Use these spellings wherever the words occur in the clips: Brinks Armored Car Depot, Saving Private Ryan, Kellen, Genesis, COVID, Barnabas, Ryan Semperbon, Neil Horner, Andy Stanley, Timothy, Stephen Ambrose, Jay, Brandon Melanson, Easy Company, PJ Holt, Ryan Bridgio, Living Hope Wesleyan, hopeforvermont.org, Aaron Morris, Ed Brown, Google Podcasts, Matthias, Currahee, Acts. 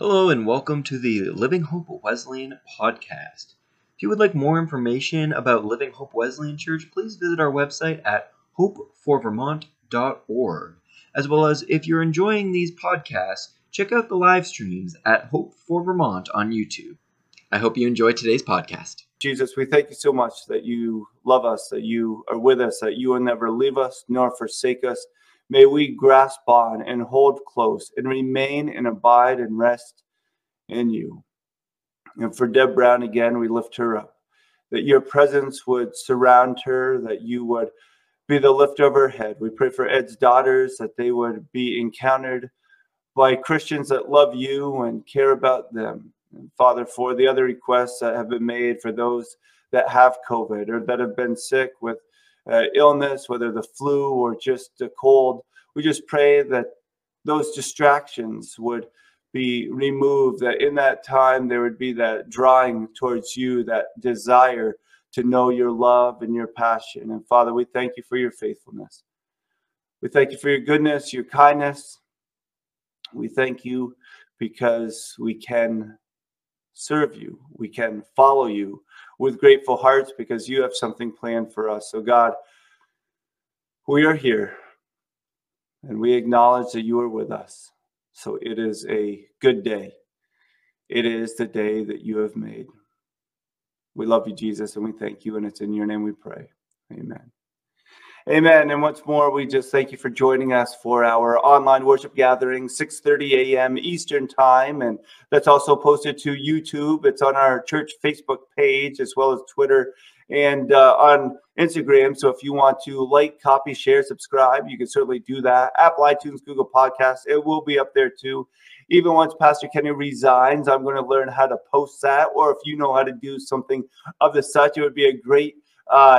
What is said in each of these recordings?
Hello and welcome to the Living Hope Wesleyan podcast. If you would like more information about Living Hope Wesleyan Church, please visit our website at hopeforvermont.org. As well as if you're enjoying these podcasts, check out the live streams at Hope for Vermont on YouTube. I hope you enjoy today's podcast. Jesus, we thank you so much that you love us, that you are with us, that you will never leave us nor forsake us. May we grasp on and hold close and remain and abide and rest in you. And for Deb Brown, again, we lift her up, that your presence would surround her, that you would be the lift of her head. We pray for Ed's daughters, that they would be encountered by Christians that love you and care about them. And Father, for the other requests that have been made for those that have COVID or that have been sick with illness, whether the flu or just a cold, we just pray that those distractions would be removed, that in that time there would be that drawing towards you, that desire to know your love and your passion. And Father, we thank you for your faithfulness. We thank you for your goodness, your kindness. We thank you because we can serve you. We can follow you with grateful hearts because you have something planned for us. So God, we are here and we acknowledge that you are with us. So it is a good day. It is the day that you have made. We love you, Jesus, and we thank you. And it's in your name we pray. Amen. Amen. And once more, we just thank you for joining us for our online worship gathering, 6:30 a.m. Eastern Time. And that's also posted to YouTube. It's on our church Facebook page, as well as Twitter and on Instagram. So if you want to like, copy, share, subscribe, you can certainly do that. Apple, iTunes, Google Podcasts, it will be up there too. Even once Pastor Kenny resigns, I'm going to learn how to post that. Or if you know how to do something of the such, it would be a great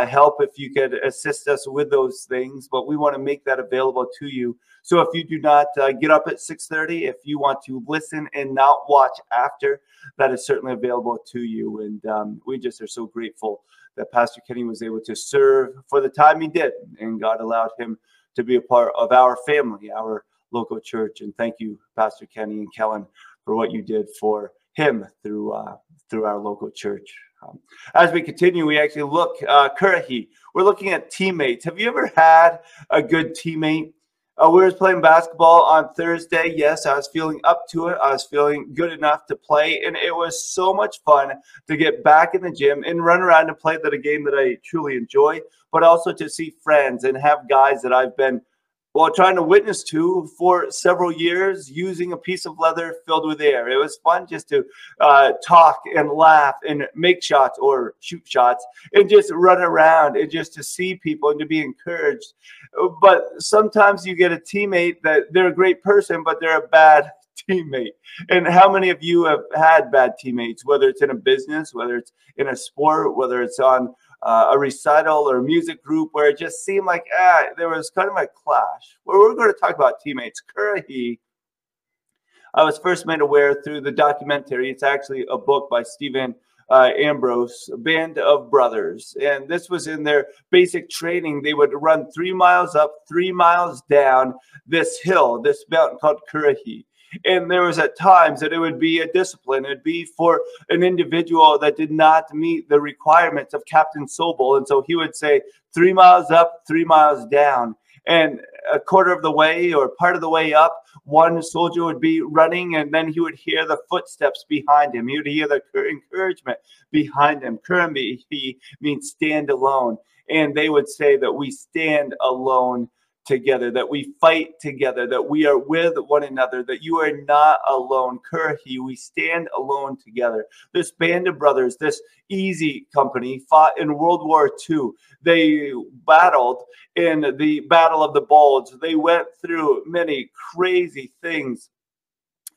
help if you could assist us with those things, but we want to make that available to you. So if you do not get up at 6:30, if you want to listen and not watch after, that is certainly available to you. And we just are so grateful that Pastor Kenny was able to serve for the time he did, and God allowed him to be a part of our family, our local church. And thank you, Pastor Kenny and Kellen, for what you did for him through our local church. As we continue, we actually look Currahee. We're looking at teammates. Have you ever had a good teammate? We were playing basketball on Thursday. Yes, I was feeling up to it. I was feeling good enough to play, and it was so much fun to get back in the gym and run around and play a game that I truly enjoy, but also to see friends and have guys that I've been trying to witness to for several years using a piece of leather filled with air. It was fun just to talk and laugh and make shots or shoot shots and just run around and just to see people and to be encouraged. But sometimes you get a teammate that they're a great person, but they're a bad teammate. And how many of you have had bad teammates, whether it's in a business, whether it's in a sport, whether it's on a recital or a music group where it just seemed like there was kind of a clash? Well, we're going to talk about teammates. Currahee, I was first made aware through the documentary. It's actually a book by Stephen Ambrose, Band of Brothers. And this was in their basic training. They would run 3 miles up, 3 miles down this hill, this mountain called Currahee. And there was at times that it would be a discipline. It would be for an individual that did not meet the requirements of Captain Sobel. And so he would say 3 miles up, 3 miles down. And a quarter of the way or part of the way up, one soldier would be running, and then he would hear the footsteps behind him. He would hear the encouragement behind him. Currahee means stand alone. And they would say that we stand alone together, that we fight together, that we are with one another, that you are not alone. Currahee, we stand alone together. This Band of Brothers, this Easy Company, fought in World War II. They battled in the Battle of the Bulge. They went through many crazy things.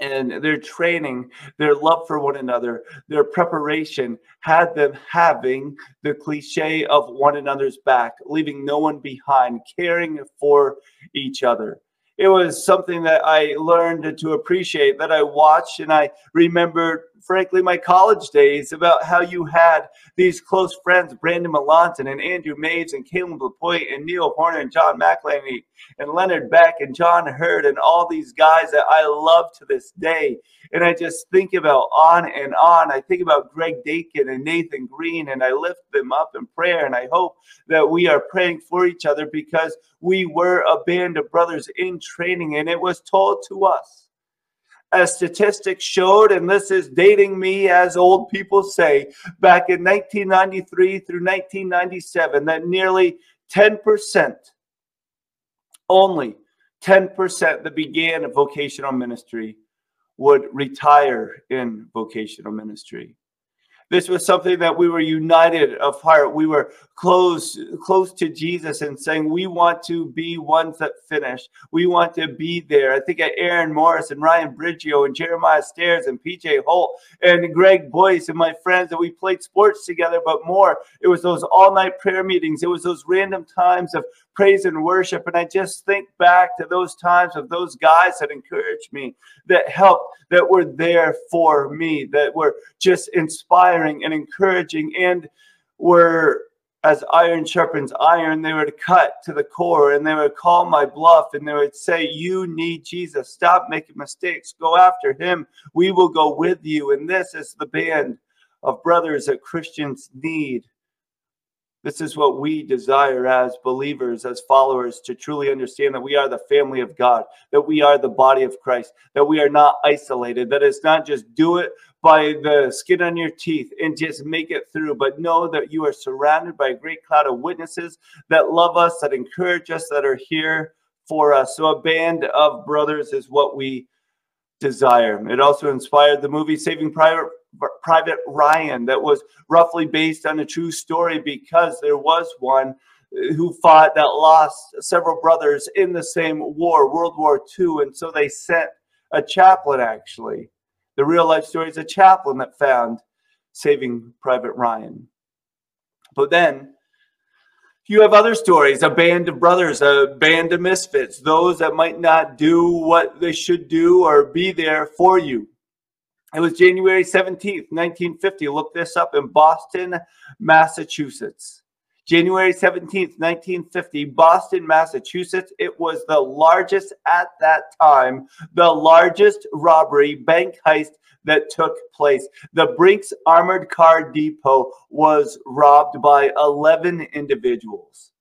And their training, their love for one another, their preparation had them having the cliche of one another's back, leaving no one behind, caring for each other. It was something that I learned to appreciate, that I watched, and I remembered frankly, my college days, about how you had these close friends, Brandon Melanson and Andrew Mays and Caleb LaPointe and Neil Horner and John McLaney and Leonard Beck and John Hurd and all these guys that I love to this day. And I just think about on and on. I think about Greg Dakin and Nathan Green, and I lift them up in prayer. And I hope that we are praying for each other, because we were a band of brothers in training, and it was told to us, as statistics showed, and this is dating me, as old people say, back in 1993 through 1997, that nearly 10%, only 10% that began a vocational ministry would retire in vocational ministry. This was something that we were united of heart. We were close to Jesus and saying, we want to be ones that finish. We want to be there. I think at Aaron Morris and Ryan Bridgio and Jeremiah Stairs and PJ Holt and Greg Boyce and my friends that we played sports together, but more. It was those all-night prayer meetings. It was those random times of praise and worship. And I just think back to those times of those guys that encouraged me, that helped, that were there for me, that were just inspiring and encouraging, and were, as iron sharpens iron, they would cut to the core, and they would call my bluff, and they would say, you need Jesus. Stop making mistakes. Go after him. We will go with you. And this is the band of brothers that Christians need. This is what we desire as believers, as followers, to truly understand that we are the family of God, that we are the body of Christ, that we are not isolated, that it's not just do it by the skin on your teeth and just make it through, but know that you are surrounded by a great cloud of witnesses that love us, that encourage us, that are here for us. So a band of brothers is what we desire. It also inspired the movie Saving Private Ryan, that was roughly based on a true story, because there was one who fought that lost several brothers in the same war, World War II. And so they sent a chaplain, actually. The real life story is a chaplain that found Saving Private Ryan. But then you have other stories, a band of brothers, a band of misfits, those that might not do what they should do or be there for you. It was January 17th, 1950. Look this up, in Boston, Massachusetts. January 17th, 1950, Boston, Massachusetts. It was the largest at that time, the largest robbery bank heist that took place. The Brinks Armored Car Depot was robbed by 11 individuals.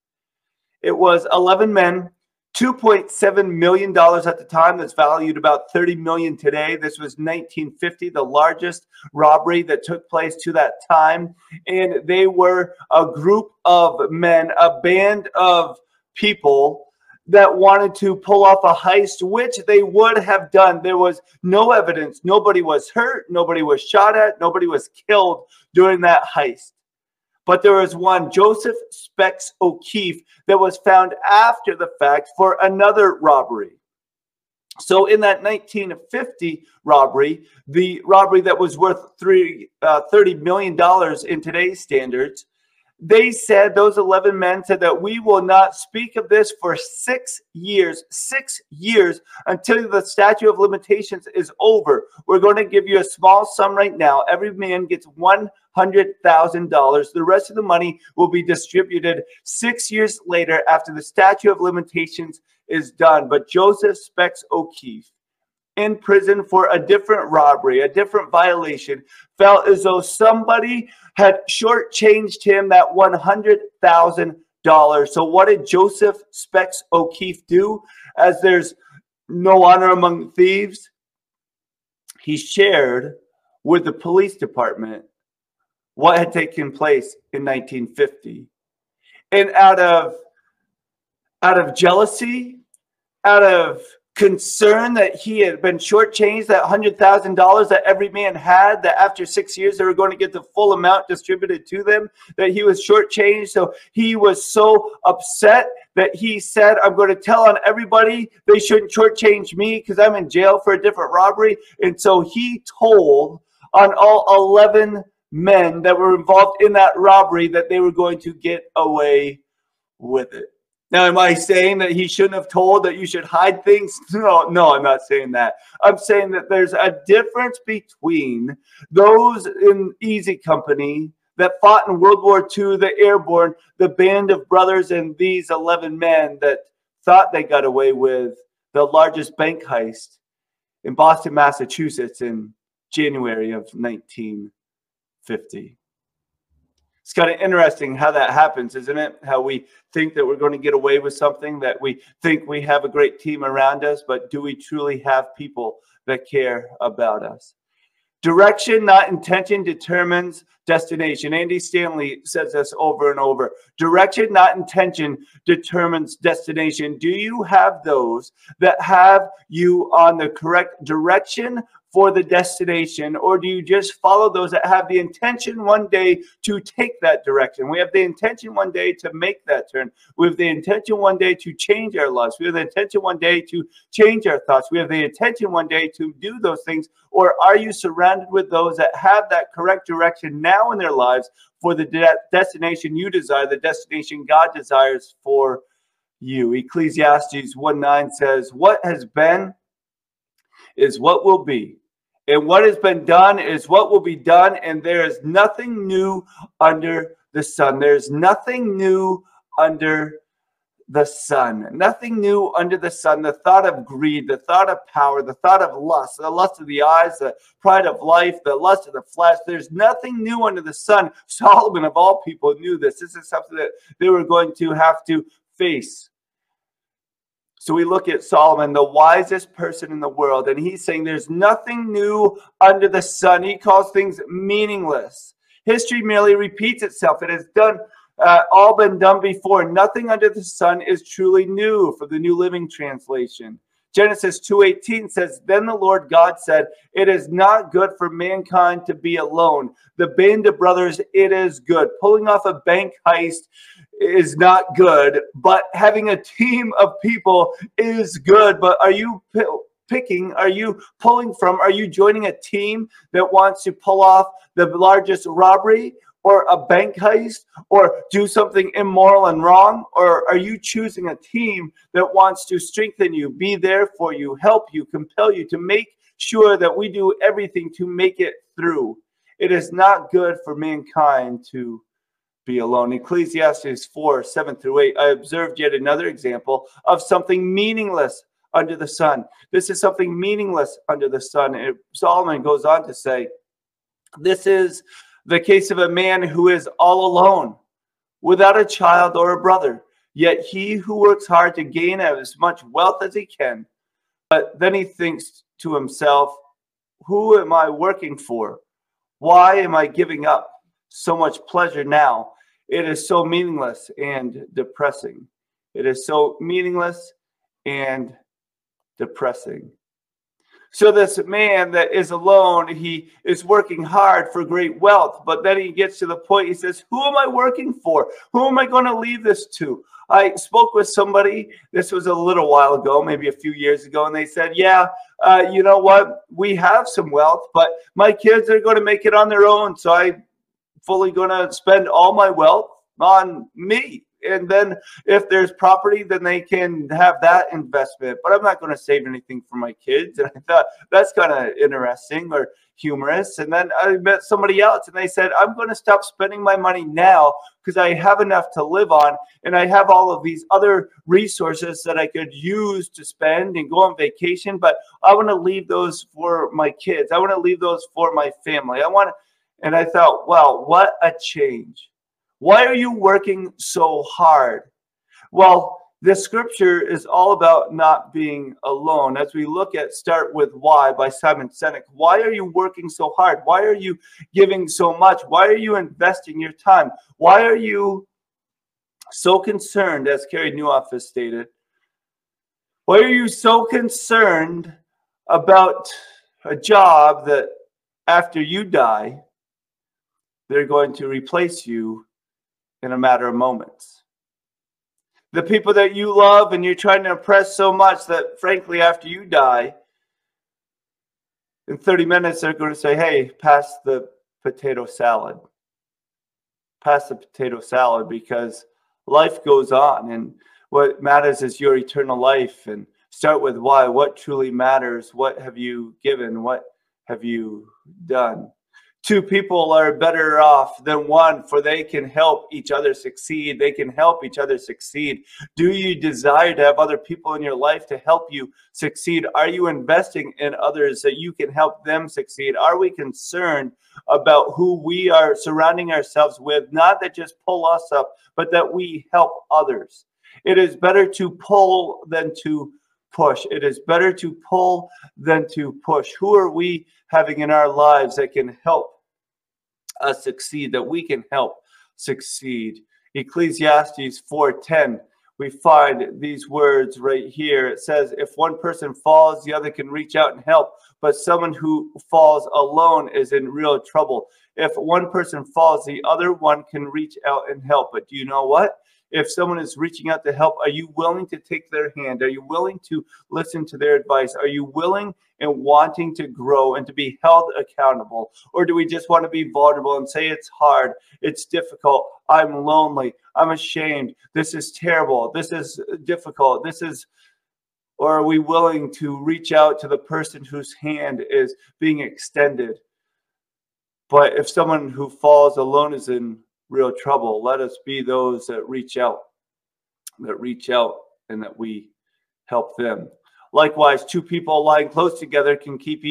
It was 11 men. $2.7 million at the time. That's valued about $30 million today. This was 1950, the largest robbery that took place to that time. And they were a group of men, a band of people that wanted to pull off a heist, which they would have done. There was no evidence. Nobody was hurt. Nobody was shot at. Nobody was killed during that heist. But there was one, Joseph Specs O'Keefe, that was found after the fact for another robbery. So in that 1950 robbery, the robbery that was worth $30 million in today's standards, they said, those 11 men said, that we will not speak of this for 6 years, 6 years, until the statute of limitations is over. We're going to give you a small sum right now. Every man gets $100,000. The rest of the money will be distributed 6 years later, after the statute of limitations is done. But Joseph Specs O'Keefe, in prison for a different robbery, a different violation, felt as though somebody had shortchanged him that $100,000. So what did Joseph Specs O'Keefe do? As there's no honor among thieves, he shared with the police department what had taken place in 1950. And out of jealousy, out of concern that he had been shortchanged, that $100,000 that every man had, that after 6 years they were going to get the full amount distributed to them, that he was shortchanged. So he was so upset that he said, I'm going to tell on everybody. They shouldn't shortchange me because I'm in jail for a different robbery. And so he told on all 11 men that were involved in that robbery that they were going to get away with it. Now, am I saying that he shouldn't have told, that you should hide things? No, I'm not saying that. I'm saying that there's a difference between those in Easy Company that fought in World War II, the airborne, the Band of Brothers, and these 11 men that thought they got away with the largest bank heist in Boston, Massachusetts in January of 1950. It's kind of interesting how that happens, isn't it? How we think that we're going to get away with something, that we think we have a great team around us, but do we truly have people that care about us? Direction, not intention, determines destination. Andy Stanley says this over and over. Direction, not intention, determines destination. Do you have those that have you on the correct direction for the destination, or do you just follow those that have the intention one day to take that direction? We have the intention one day to make that turn. We have the intention one day to change our lives. We have the intention one day to change our thoughts. We have the intention one day to do those things. Or are you surrounded with those that have that correct direction now in their lives for the destination you desire, the destination God desires for you? Ecclesiastes 1:9 says, "What has been is what will be, and what has been done is what will be done, and there is nothing new under the sun." There's nothing new under the sun. Nothing new under the sun. The thought of greed, the thought of power, the thought of lust, the lust of the eyes, the pride of life, the lust of the flesh. There's nothing new under the sun. Solomon, of all people, knew this. This is something that they were going to have to face. So we look at Solomon, the wisest person in the world, and he's saying there's nothing new under the sun. He calls things meaningless. History merely repeats itself. It has done all been done before. Nothing under the sun is truly new, from the New Living Translation. Genesis 2:18 says, "Then the Lord God said, it is not good for mankind to be alone." The Band of Brothers, it is good. Pulling off a bank heist is not good, but having a team of people is good. But are you picking? Are you pulling from? Are you joining a team that wants to pull off the largest robbery, or a bank heist, or do something immoral and wrong? Or are you choosing a team that wants to strengthen you, be there for you, help you, compel you, to make sure that we do everything to make it through? It is not good for mankind to be alone. Ecclesiastes 4:7-8, I observed yet another example of something meaningless under the sun. This is something meaningless under the sun. And Solomon goes on to say, this is the case of a man who is all alone, without a child or a brother. Yet he who works hard to gain as much wealth as he can, but then he thinks to himself, who am I working for? Why am I giving up so much pleasure now? It is so meaningless and depressing. It is so meaningless and depressing. So this man that is alone, he is working hard for great wealth, but then he gets to the point, he says, who am I working for? Who am I going to leave this to? I spoke with somebody, this was a little while ago, maybe a few years ago, and they said, yeah, you know what? We have some wealth, but my kids are going to make it on their own, so I'm fully going to spend all my wealth on me. And then if there's property, then they can have that investment. But I'm not going to save anything for my kids. And I thought that's kind of interesting or humorous. And then I met somebody else and they said, I'm going to stop spending my money now because I have enough to live on. And I have all of these other resources that I could use to spend and go on vacation. But I want to leave those for my kids. I want to leave those for my family. And I thought, wow, what a change. Why are you working so hard? Well, this scripture is all about not being alone. As we look at Start With Why by Simon Sinek, why are you working so hard? Why are you giving so much? Why are you investing your time? Why are you so concerned, as Kerry Newoff has stated, why are you so concerned about a job that after you die, they're going to replace you in a matter of moments? The people that you love and you're trying to impress so much that, frankly, after you die, in 30 minutes, they're going to say, hey, pass the potato salad. Pass the potato salad, because life goes on. And What matters is your eternal life, and start with why. What truly matters? What have you given? What have you done? Two people are better off than one, for they can help each other succeed. They can help each other succeed. Do you desire to have other people in your life to help you succeed? Are you investing in others so you can help them succeed? Are we concerned about who we are surrounding ourselves with? Not that just pull us up, but that we help others. It is better to pull than to push. It is better to pull than to push. Who are we having in our lives that can help us succeed, that we can help succeed? Ecclesiastes 4:10, we find these words right here. It says, if one person falls, the other can reach out and help, but someone who falls alone is in real trouble. If one person falls, the other one can reach out and help. But do you know what? If someone is reaching out to help, are you willing to take their hand? Are you willing to listen to their advice? Are you willing and wanting to grow and to be held accountable? Or do we just want to be vulnerable and say it's hard, it's difficult, I'm lonely, I'm ashamed, this is terrible, this is difficult, this is... Or are we willing to reach out to the person whose hand is being extended? But if someone who falls alone is in real trouble, let us be those that reach out and that we help them. Likewise, two people lying close together can keep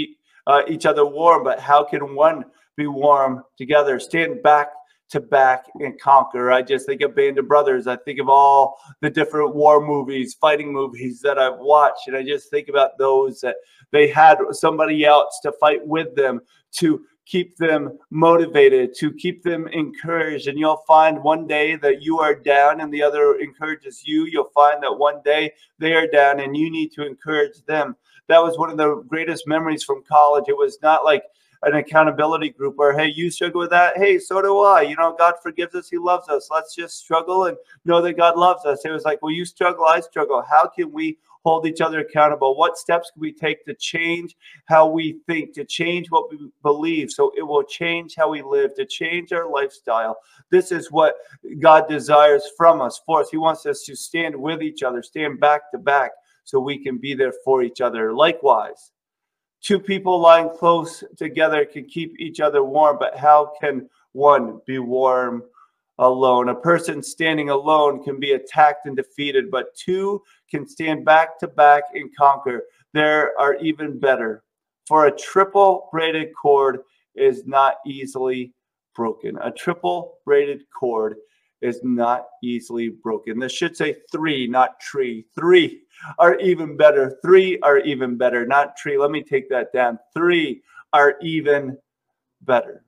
each other warm, but how can one be warm together? Stand back to back and conquer. I just think of Band of Brothers. I think of all the different war movies, fighting movies that I've watched, and I just think about those that they had somebody else to fight with them, to keep them motivated, to keep them encouraged. And you'll find one day that you are down and the other encourages you. You'll find that one day they are down and you need to encourage them. That was one of the greatest memories from college. It was not like an accountability group where, hey, you struggle with that. Hey, so do I. You know, God forgives us. He loves us. Let's just struggle and know that God loves us. It was like, well, you struggle, I struggle. How can we hold each other accountable? What steps can we take to change how we think, to change what we believe, so it will change how we live, to change our lifestyle? This is what God desires from us, for us. He wants us to stand with each other, stand back to back, so we can be there for each other. Likewise, two people lying close together can keep each other warm, but how can one be warm alone? A person standing alone can be attacked and defeated, but two can stand back to back and conquer. There are even better, for a triple braided cord is not easily broken. A triple braided cord is not easily broken. This should say three, not tree. Three are even better. Three are even better, not tree. Let me take that down. Three are even better.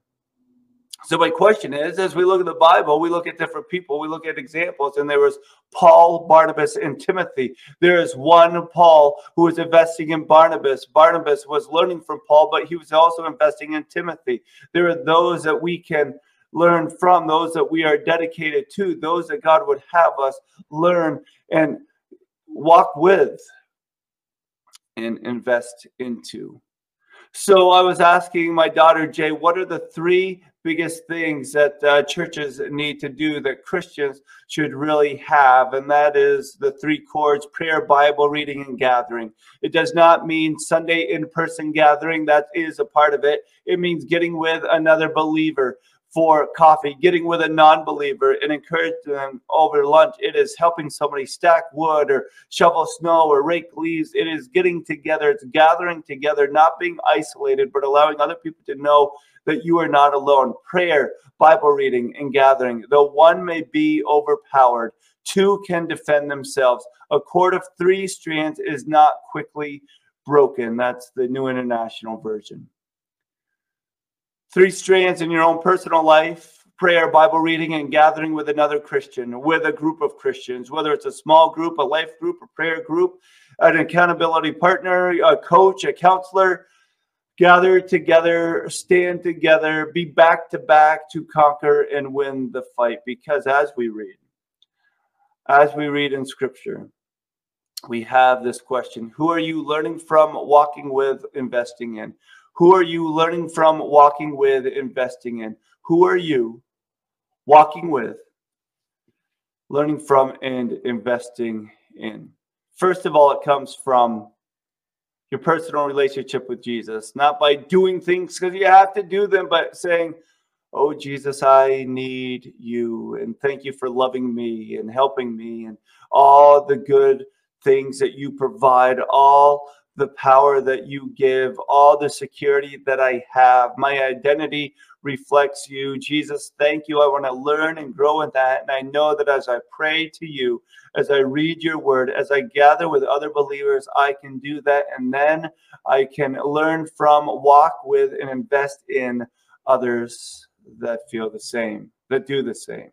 So my question is, as we look at the Bible, we look at different people, we look at examples, and there was Paul, Barnabas, and Timothy. There is one Paul who was investing in Barnabas. Barnabas was learning from Paul, but he was also investing in Timothy. There are those that we can learn from, those that we are dedicated to, those that God would have us learn and walk with and invest into. So I was asking my daughter, Jay, what are the three biggest things that churches need to do, that Christians should really have? And that is the three chords: prayer, Bible reading, and gathering. It does not mean Sunday in-person gathering. That is a part of it. It means getting with another believer for coffee, getting with a non-believer and encourage them over lunch. It is helping somebody stack wood or shovel snow or rake leaves. It is getting together. It's gathering together, not being isolated, but allowing other people to know that you are not alone. Prayer, Bible reading, and gathering. Though one may be overpowered, two can defend themselves. A cord of three strands is not quickly broken. That's the New International Version. Three strands in your own personal life: prayer, Bible reading, and gathering with another Christian, with a group of Christians, whether it's a small group, a life group, a prayer group, an accountability partner, a coach, a counselor. Gather together, stand together, be back to back to conquer and win the fight. Because as we read in Scripture, we have this question: who are you learning from, walking with, investing in? Who are you learning from, walking with, investing in? Who are you walking with learning from and investing in. First of all, it comes from your personal relationship with Jesus, not by doing things because you have to do them, but saying, oh, Jesus, I need you, and thank you for loving me and helping me and all the good things that you provide, all the power that you give, all the security that I have. My identity reflects you. Jesus, thank you. I want to learn and grow in that. And I know that as I pray to you, as I read your word, as I gather with other believers, I can do that. And then I can learn from, walk with, and invest in others that feel the same, that do the same.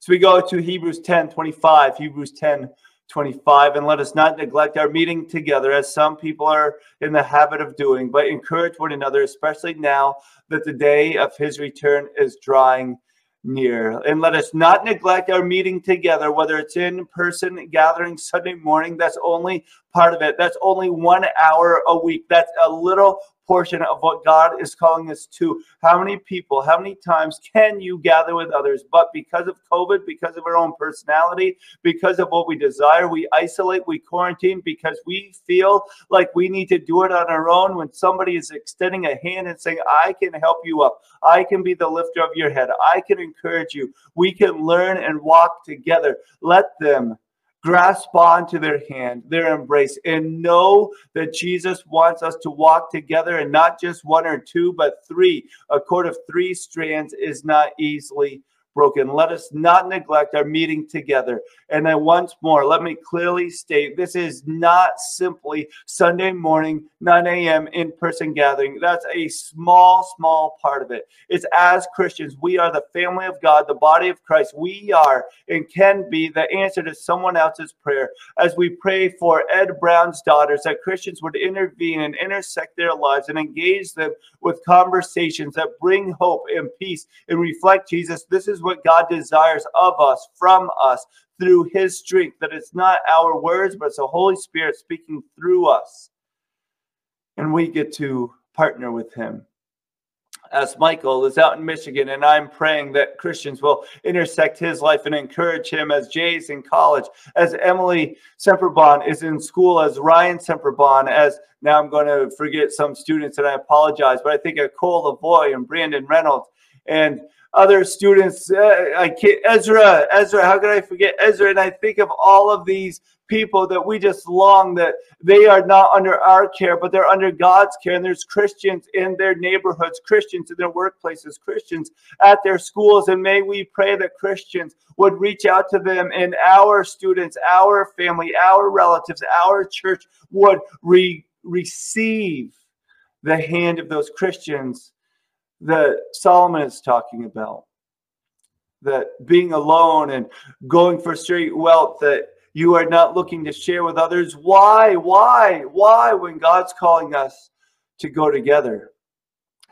So we go to Hebrews 10:25, and let us not neglect our meeting together, as some people are in the habit of doing, but encourage one another, especially now that the day of his return is drawing near. And let us not neglect our meeting together, whether it's in person gathering Sunday morning. That's only part of it. That's only 1 hour a week. That's a little portion of what God is calling us to. How many people, how many times can you gather with others? But because of COVID, because of our own personality, because of what we desire, we isolate, we quarantine, because we feel like we need to do it on our own. When somebody is extending a hand and saying, I can help you up, I can be the lifter of your head, I can encourage you, we can learn and walk together, let them grasp onto their hand, their embrace, and know that Jesus wants us to walk together, and not just one or two, but three. A cord of three strands is not easily broken. Let us not neglect our meeting together. And then once more, let me clearly state, this is not simply Sunday morning, 9 a.m. in-person gathering. That's a small, small part of it. It's as Christians, we are the family of God, the body of Christ. We are and can be the answer to someone else's prayer. As we pray for Ed Brown's daughters, that Christians would intervene and intersect their lives and engage them with conversations that bring hope and peace and reflect Jesus. This is what God desires of us, from us, through his strength, that it's not our words, but it's the Holy Spirit speaking through us. And we get to partner with him. As Michael is out in Michigan, and I'm praying that Christians will intersect his life and encourage him, as Jay's in college, as Emily Semperbon is in school, as Ryan Semperbon, as now I'm going to forget some students and I apologize, but I think of Cole Lavoie and Brandon Reynolds and other students, Ezra, how could I forget Ezra? And I think of all of these people that we just long that they are not under our care, but they're under God's care. And there's Christians in their neighborhoods, Christians in their workplaces, Christians at their schools. And may we pray that Christians would reach out to them, and our students, our family, our relatives, our church would receive the hand of those Christians that Solomon is talking about, that being alone and going for straight wealth, that you are not looking to share with others. Why, when God's calling us to go together,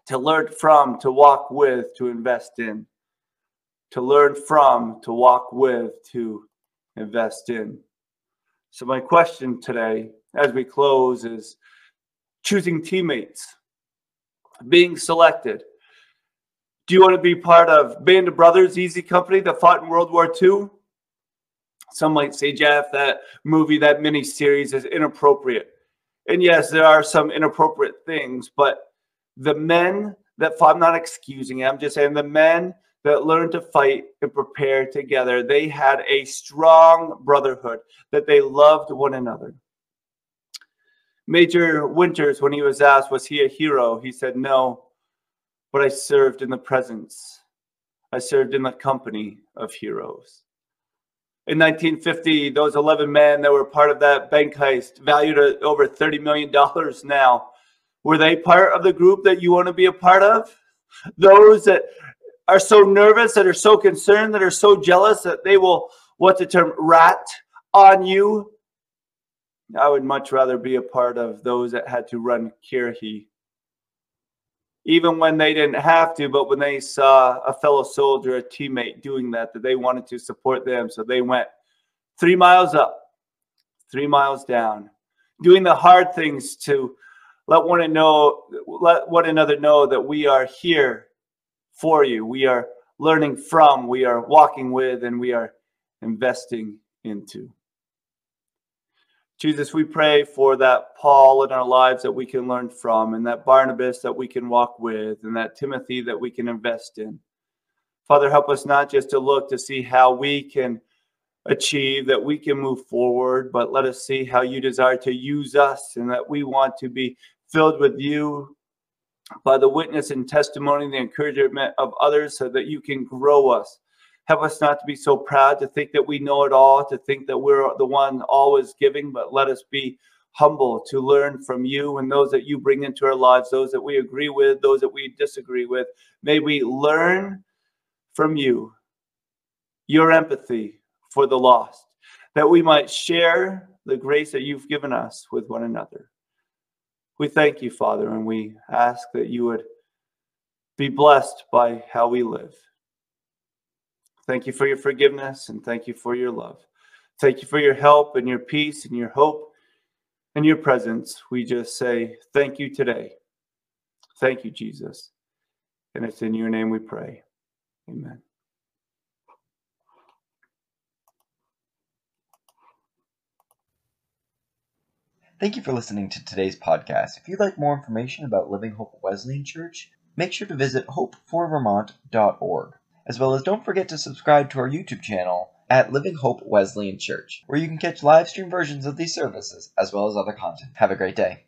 to learn from, to walk with, to invest in, to learn from, to walk with, to invest in. So my question today, as we close, is choosing teammates, being selected. Do you want to be part of Band of Brothers, Easy Company, that fought in World War II? Some might say, Jeff, that movie, that miniseries is inappropriate. And yes, there are some inappropriate things, but the men that fought, I'm not excusing it, I'm just saying the men that learned to fight and prepare together, they had a strong brotherhood, that they loved one another. Major Winters, when he was asked, was he a hero? He said, no. But I served in the presence. I served in the company of heroes. In 1950, those 11 men that were part of that bank heist, valued at over $30 million now, were they part of the group that you want to be a part of? Those that are so nervous, that are so concerned, that are so jealous that they will, what's the term, rat on you? I would much rather be a part of those that had to run Currahee. Even when they didn't have to, but when they saw a fellow soldier, a teammate doing that, that they wanted to support them. So they went 3 miles up, 3 miles down, doing the hard things to let one another know that we are here for you. We are learning from, we are walking with, and we are investing into. Jesus, we pray for that Paul in our lives that we can learn from, and that Barnabas that we can walk with, and that Timothy that we can invest in. Father, help us not just to look to see how we can achieve, that we can move forward, but let us see how you desire to use us, and that we want to be filled with you by the witness and testimony and the encouragement of others, so that you can grow us. Help us not to be so proud to think that we know it all, to think that we're the one always giving, but let us be humble to learn from you and those that you bring into our lives, those that we agree with, those that we disagree with. May we learn from you, your empathy for the lost, that we might share the grace that you've given us with one another. We thank you, Father, and we ask that you would be blessed by how we live. Thank you for your forgiveness, and thank you for your love. Thank you for your help and your peace and your hope and your presence. We just say thank you today. Thank you, Jesus. And it's in your name we pray. Amen. Thank you for listening to today's podcast. If you'd like more information about Living Hope Wesleyan Church, make sure to visit hopeforvermont.org. As well as, don't forget to subscribe to our YouTube channel at Living Hope Wesleyan Church, where you can catch live stream versions of these services as well as other content. Have a great day.